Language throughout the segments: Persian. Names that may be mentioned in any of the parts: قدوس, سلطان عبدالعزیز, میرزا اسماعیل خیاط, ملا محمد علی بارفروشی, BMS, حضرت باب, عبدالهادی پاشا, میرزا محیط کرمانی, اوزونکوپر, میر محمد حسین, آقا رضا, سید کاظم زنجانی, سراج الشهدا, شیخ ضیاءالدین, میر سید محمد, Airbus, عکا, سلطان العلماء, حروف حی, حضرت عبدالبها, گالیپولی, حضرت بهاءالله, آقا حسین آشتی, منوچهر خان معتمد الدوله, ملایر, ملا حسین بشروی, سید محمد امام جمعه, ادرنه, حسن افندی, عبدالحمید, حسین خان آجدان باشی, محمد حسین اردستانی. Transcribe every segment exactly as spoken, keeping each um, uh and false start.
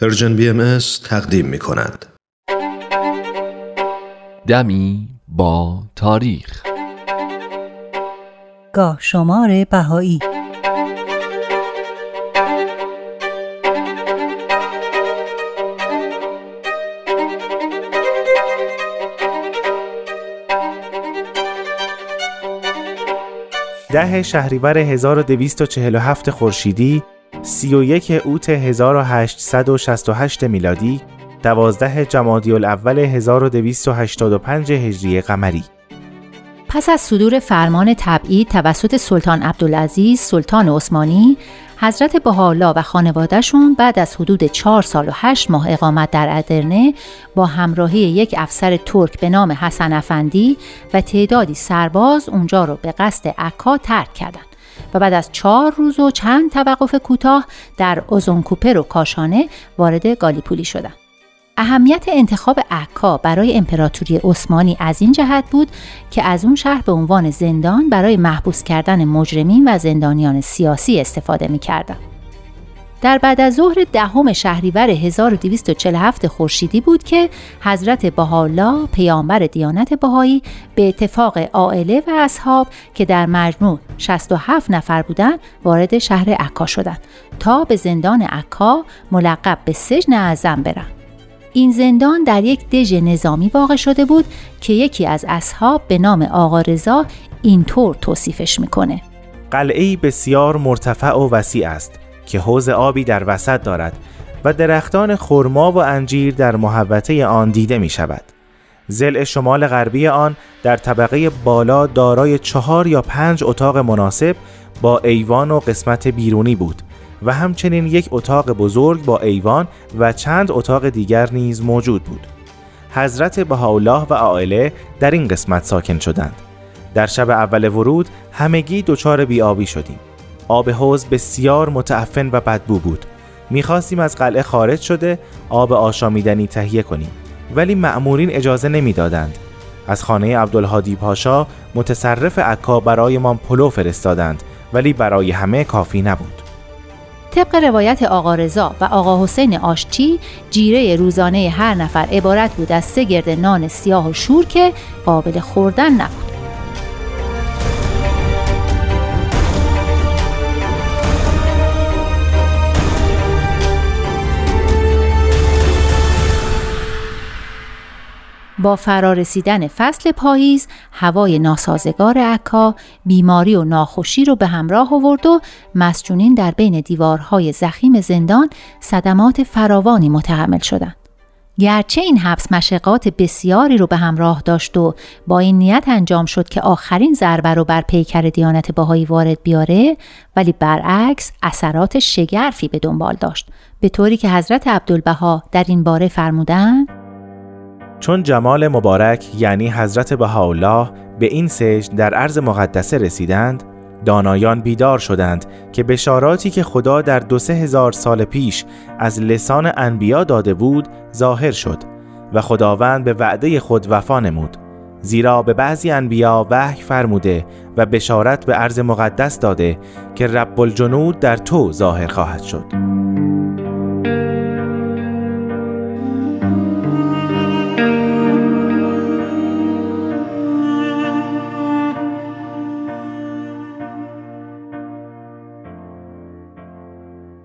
پرژن بی ام اس تقدیم می کند. دمی با تاریخ، گاه شمار بهایی. ده شهریور هزار و دویست و چهل و هفت خورشیدی، سی و یک اوت هزار و هشتصد و شصت و هشت میلادی، دوازده جمادی الاول هزار و دویست و هشتاد و پنج هجری قمری. پس از صدور فرمان تبعید توسط سلطان عبدالعزیز سلطان عثمانی، حضرت بهاءالله و خانوادهشون بعد از حدود چهار سال و هشت ماه اقامت در ادرنه با همراهی یک افسر ترک به نام حسن افندی و تعدادی سرباز اونجا رو به قصد عکا ترک کردند و بعد از چهار روز و چند توقف کوتاه در اوزونکوپر و کاشانه وارد گالیپولی شدند. اهمیت انتخاب عکا برای امپراتوری عثمانی از این جهت بود که از اون شهر به عنوان زندان برای محبوس کردن مجرمین و زندانیان سیاسی استفاده می‌کردند. در بعد از ظهر دهم شهریور هزار و دویست و چهل و هفت خورشیدی بود که حضرت بهاءالله پیامبر دیانت بهایی به اتفاق عائله و اصحاب که در مجموع شصت و هفت نفر بودند وارد شهر عکا شدند تا به زندان عکا ملقب به سجن اعظم برند. این زندان در یک دژ نظامی واقع شده بود که یکی از اصحاب به نام آقا رضا اینطور توصیفش میکنه: قلعه‌ای بسیار مرتفع و وسیع است که حوض آبی در وسط دارد و درختان خرما و انجیر در محوطه آن دیده می شود. ضلع شمال غربی آن در طبقه بالا دارای چهار یا پنج اتاق مناسب با ایوان و قسمت بیرونی بود و همچنین یک اتاق بزرگ با ایوان و چند اتاق دیگر نیز موجود بود. حضرت بهاءالله و عائله در این قسمت ساکن شدند. در شب اول ورود همگی دچار بی‌آبی شدیم. آب حوض بسیار متعفن و بدبو بود. می‌خواستیم از قلعه خارج شده آب آشامیدنی تهیه کنیم، ولی مأمورین اجازه نمی‌دادند. از خانه عبدالهادی پاشا متصرف عکا برایمان پلو فرستادند، ولی برای همه کافی نبود. طبق روایت آقا رضا و آقا حسین آشتی، جیره روزانه هر نفر عبارت بود از سه گرد نان سیاه و شور که قابل خوردن نبود. با فرارسیدن فصل پاییز، هوای ناسازگار عکا بیماری و ناخوشی رو به همراه آورد و مسجونین در بین دیوارهای ضخیم زندان صدمات فراوانی متحمل شدند. گرچه این حبس مشقات بسیاری رو به همراه داشت و با این نیت انجام شد که آخرین ضربه رو بر پیکر دیانت بهایی وارد بیاره، ولی برعکس اثرات شگرفی به دنبال داشت، به طوری که حضرت عبدالبها در این باره فرمودند: چون جمال مبارک یعنی حضرت بهاءالله به این سجن در ارض مقدسه رسیدند، دانایان بیدار شدند که بشاراتی که خدا در دو سه هزار سال پیش از لسان انبیا داده بود ظاهر شد و خداوند به وعده خود وفا نمود، زیرا به بعضی انبیا وحی فرموده و بشارت به ارض مقدس داده که رب الجنود در تو ظاهر خواهد شد.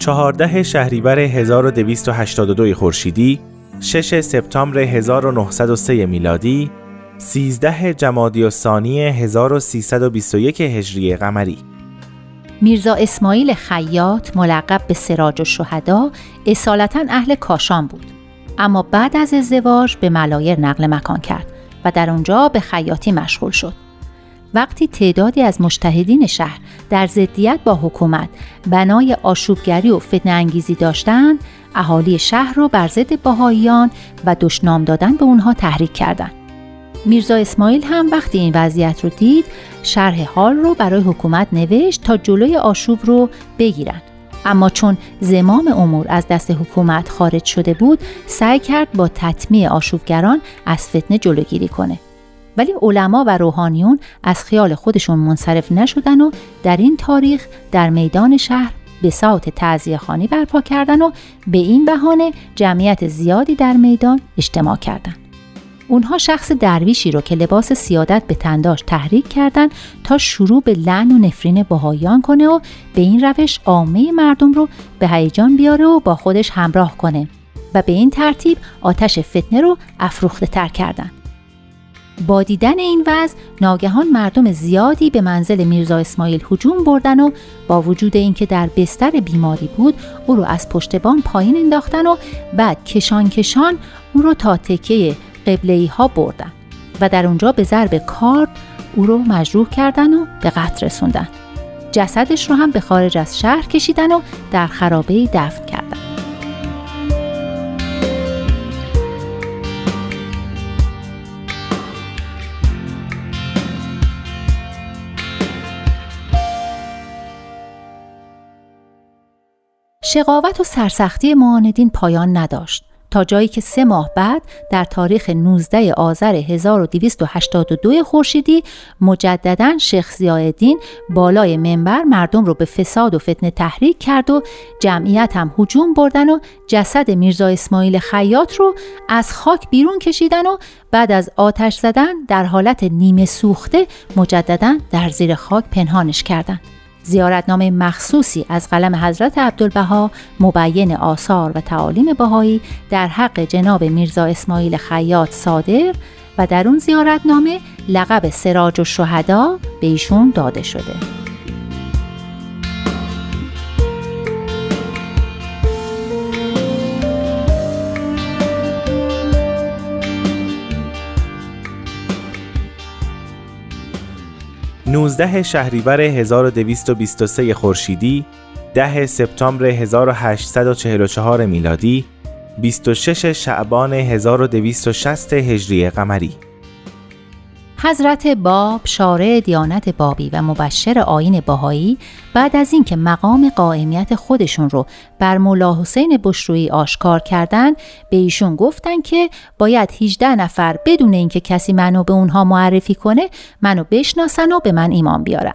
چهارده شهریور هزار و دویست و هشتاد و دو خورشیدی، شش سپتامبر هزار و نهصد و سه میلادی، سیزده جمادی الثانی هزار و سیصد و بیست و یک هجری قمری. میرزا اسماعیل خیاط ملقب به سراج الشهدا اصالتاً اهل کاشان بود، اما بعد از ازدواج به ملایر نقل مکان کرد و در اونجا به خیاطی مشغول شد. وقتی تعدادی از مجتهدین شهر در ضدیت با حکومت بنای آشوبگری و فتنه انگیزی داشتند، اهالی شهر را بر ضد بهائیان و دشنام دادن به اونها تحریک کردند. میرزا اسماعیل هم وقتی این وضعیت رو دید، شرح حال رو برای حکومت نوشت تا جلوی آشوب رو بگیرن، اما چون زمام امور از دست حکومت خارج شده بود، سعی کرد با تطمیع آشوبگران از فتنه جلوگیری کنه. ولی علما و روحانیون از خیال خودشون منصرف نشدن و در این تاریخ در میدان شهر بساط تعزیه خانی برپا کردند و به این بهانه جمعیت زیادی در میدان اجتماع کردند. اونها شخص درویشی رو که لباس سیادت به تن داشت تحریک کردند تا شروع به لعن و نفرین بهائیان کنه و به این روش عامه مردم رو به هیجان بیاره و با خودش همراه کنه و به این ترتیب آتش فتنه رو افروخته تر کردند. با دیدن این وضع ناگهان مردم زیادی به منزل میرزا اسماعیل هجوم بردن و با وجود اینکه در بستر بیماری بود او رو از پشت بام پایین انداختن و بعد کشان کشان او رو تا تکیه قبله‌ای ها بردن و در اونجا به ضرب کارد او رو مجروح کردن و به قتل رسوندن. جسدش رو هم به خارج از شهر کشیدن و در خرابه‌ای دفن کردن. شقاوت و سرسختی معاندین پایان نداشت تا جایی که سه ماه بعد در تاریخ نوزده آذر هزار و دویست و هشتاد و دو خورشیدی مجدداً شیخ ضیاءالدین بالای منبر مردم رو به فساد و فتنه تحریک کرد و جمعیت هم هجوم بردن و جسد میرزا اسماعیل خیاط رو از خاک بیرون کشیدن و بعد از آتش زدن در حالت نیمه سوخته مجدداً در زیر خاک پنهانش کردند. زیارتنامه مخصوصی از قلم حضرت عبدالبها مبین آثار و تعالیم بهایی در حق جناب میرزا اسماعیل خیاط صادر و در اون زیارتنامه لقب سراج الشهدا به ایشون داده شده. نوزده شهریور هزار و دویست و بیست و سه خورشیدی، ده سپتامبر هزار و هشتصد و چهل و چهار میلادی، بیست و شش شعبان هزار و دویست و شصت هجری قمری. حضرت باب شارع دیانت بابی و مبشر آیین بهایی بعد از اینکه مقام قائمیت خودشون رو بر ملا حسین بشروی آشکار کردند به ایشون گفتن که باید هجده نفر بدون اینکه کسی منو به اونها معرفی کنه منو بشناسن و به من ایمان بیارن.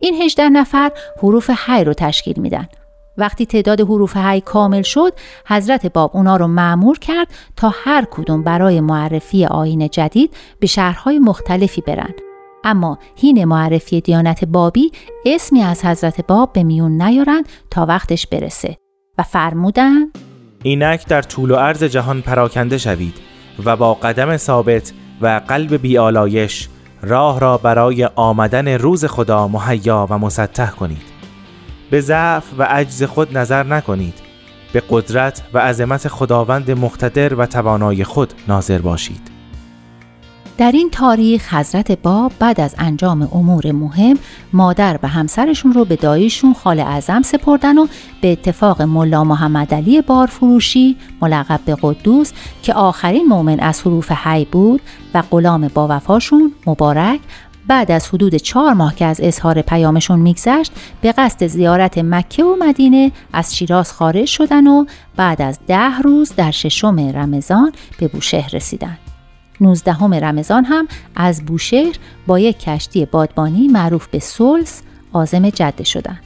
این هجده نفر حروف حی رو تشکیل میدن. وقتی تعداد حروف حی کامل شد، حضرت باب اونا رو مأمور کرد تا هر کدوم برای معرفی آیین جدید به شهرهای مختلفی برن. اما هین معرفی دیانت بابی اسمی از حضرت باب به میون نیارن تا وقتش برسه و فرمودن اینک در طول و عرض جهان پراکنده شوید و با قدم ثابت و قلب بیالایش راه را برای آمدن روز خدا مهیا و مسطح کنید. به ضعف و عجز خود نظر نکنید، به قدرت و عظمت خداوند مقتدر و توانای خود ناظر باشید. در این تاریخ حضرت باب بعد از انجام امور مهم مادر و همسرشون رو به داییشون خاله اعظم سپردن و به اتفاق ملا محمد علی بارفروشی ملقب به قدوس که آخرین مؤمن از حروف حی بود و غلام با وفاشون مبارک بعد از حدود چهار ماه که از اظهار پیامشون میگذشت به قصد زیارت مکه و مدینه از شیراز خارج شدن و بعد از ده روز در ششم رمضان به بوشهر رسیدن. نوزدهم رمضان هم از بوشهر با یک کشتی بادبانی معروف به سلس عازم جده شدن.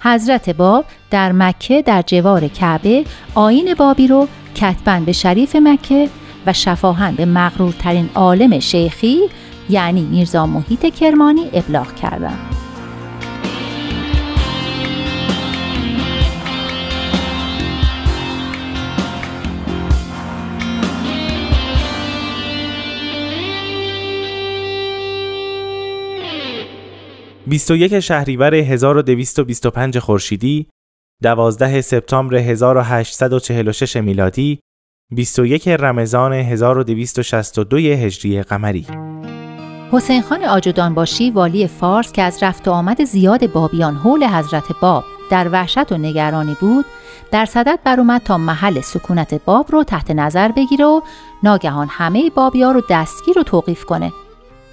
حضرت باب در مکه در جوار کعبه آیین بابی رو کتباً به شریف مکه و شفاهاً به مغرورترین عالم شیخی یعنی میرزا محیط کرمانی ابلاغ کردن. بیست و یک شهریور هزار و دویست و بیست و پنج خورشیدی، دوازده سپتامبر هزار و هشتصد و چهل و شش میلادی، بیست و یک رمضان هزار و دویست و شصت و دو هجری قمری. حسین خان آجدان باشی والی فارس که از رفت و آمد زیاد بابیان حول حضرت باب در وحشت و نگرانی بود در صدد برآمد تا محل سکونت باب رو تحت نظر بگیره و ناگهان همه بابیا رو دستگیر و توقیف کنه.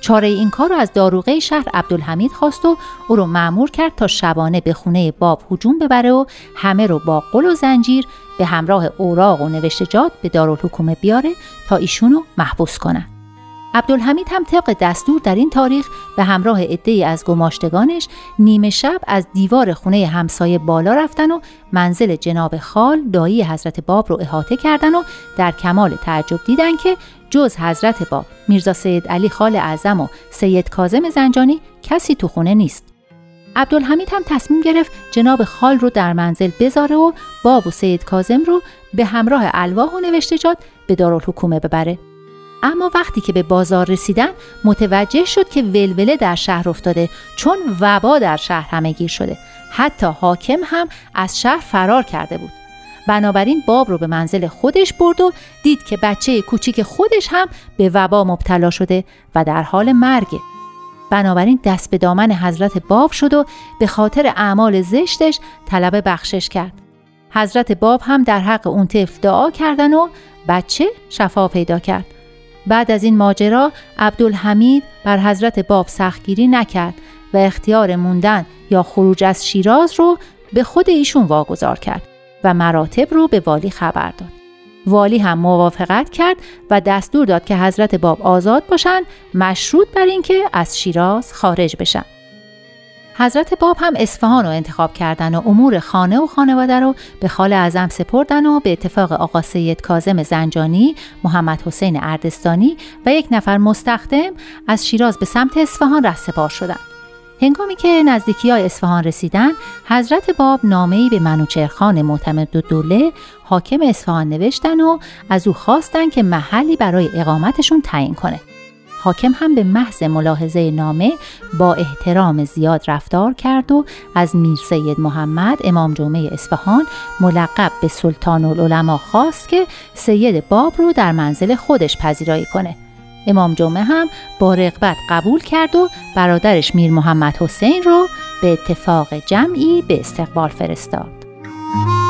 چاره این کار رو از داروقه شهر عبدالحمید خواست و او رو مأمور کرد تا شبانه به خونه باب هجوم ببره و همه رو با قل و زنجیر به همراه اوراق و نوشتجات به دارالحکومه بیاره تا ایشونو محبوس کنن. عبدالحمید هم طبق دستور در این تاریخ به همراه عده‌ای از گماشتگانش نیمه شب از دیوار خونه همسایه بالا رفتن و منزل جناب خال دایی حضرت باب رو احاطه کردن و در کمال تعجب دیدن که جز حضرت باب، میرزا سید علی خال اعظم و سید کاظم زنجانی کسی تو خونه نیست. عبدالحمید هم تصمیم گرفت جناب خال رو در منزل بذاره و باب و سید کاظم رو به همراه الواح و نوشتجات به دارالحکومه ببره. اما وقتی که به بازار رسیدن متوجه شد که ولوله در شهر افتاده، چون وبا در شهر همه‌گیر شده. حتی حاکم هم از شهر فرار کرده بود. بنابراین باب رو به منزل خودش برد و دید که بچه کوچیک خودش هم به وبا مبتلا شده و در حال مرگه. بنابراین دست به دامن حضرت باب شد و به خاطر اعمال زشتش طلب بخشش کرد. حضرت باب هم در حق اون طفل دعا کردن و بچه شفا پیدا کرد. بعد از این ماجرا عبدالحمید بر حضرت باب سختگیری نکرد و اختیار موندن یا خروج از شیراز رو به خود ایشون واگذار کرد و مراتب رو به والی خبر داد. والی هم موافقت کرد و دستور داد که حضرت باب آزاد باشن، مشروط بر این که از شیراز خارج بشن. حضرت باب هم اصفهان رو انتخاب کردن و امور خانه و خانواده رو به خاله اعظم سپردن و به اتفاق آقا سید کاظم زنجانی، محمد حسین اردستانی و یک نفر مستخدم از شیراز به سمت اصفهان رهسپار شدند. هنگامی که نزدیکی‌های اصفهان رسیدن، حضرت باب نامه‌ای به منوچهر خان معتمد الدوله، حاکم اصفهان نوشتن و از او خواستن که محلی برای اقامتشون تعیین کنه. حاکم هم به محض ملاحظه نامه با احترام زیاد رفتار کرد و از میر سید محمد امام جمعه اصفهان ملقب به سلطان العلماء خواست که سید باب رو در منزل خودش پذیرایی کنه. امام جمعه هم با رغبت قبول کرد و برادرش میر محمد حسین رو به اتفاق جمعی به استقبال فرستاد.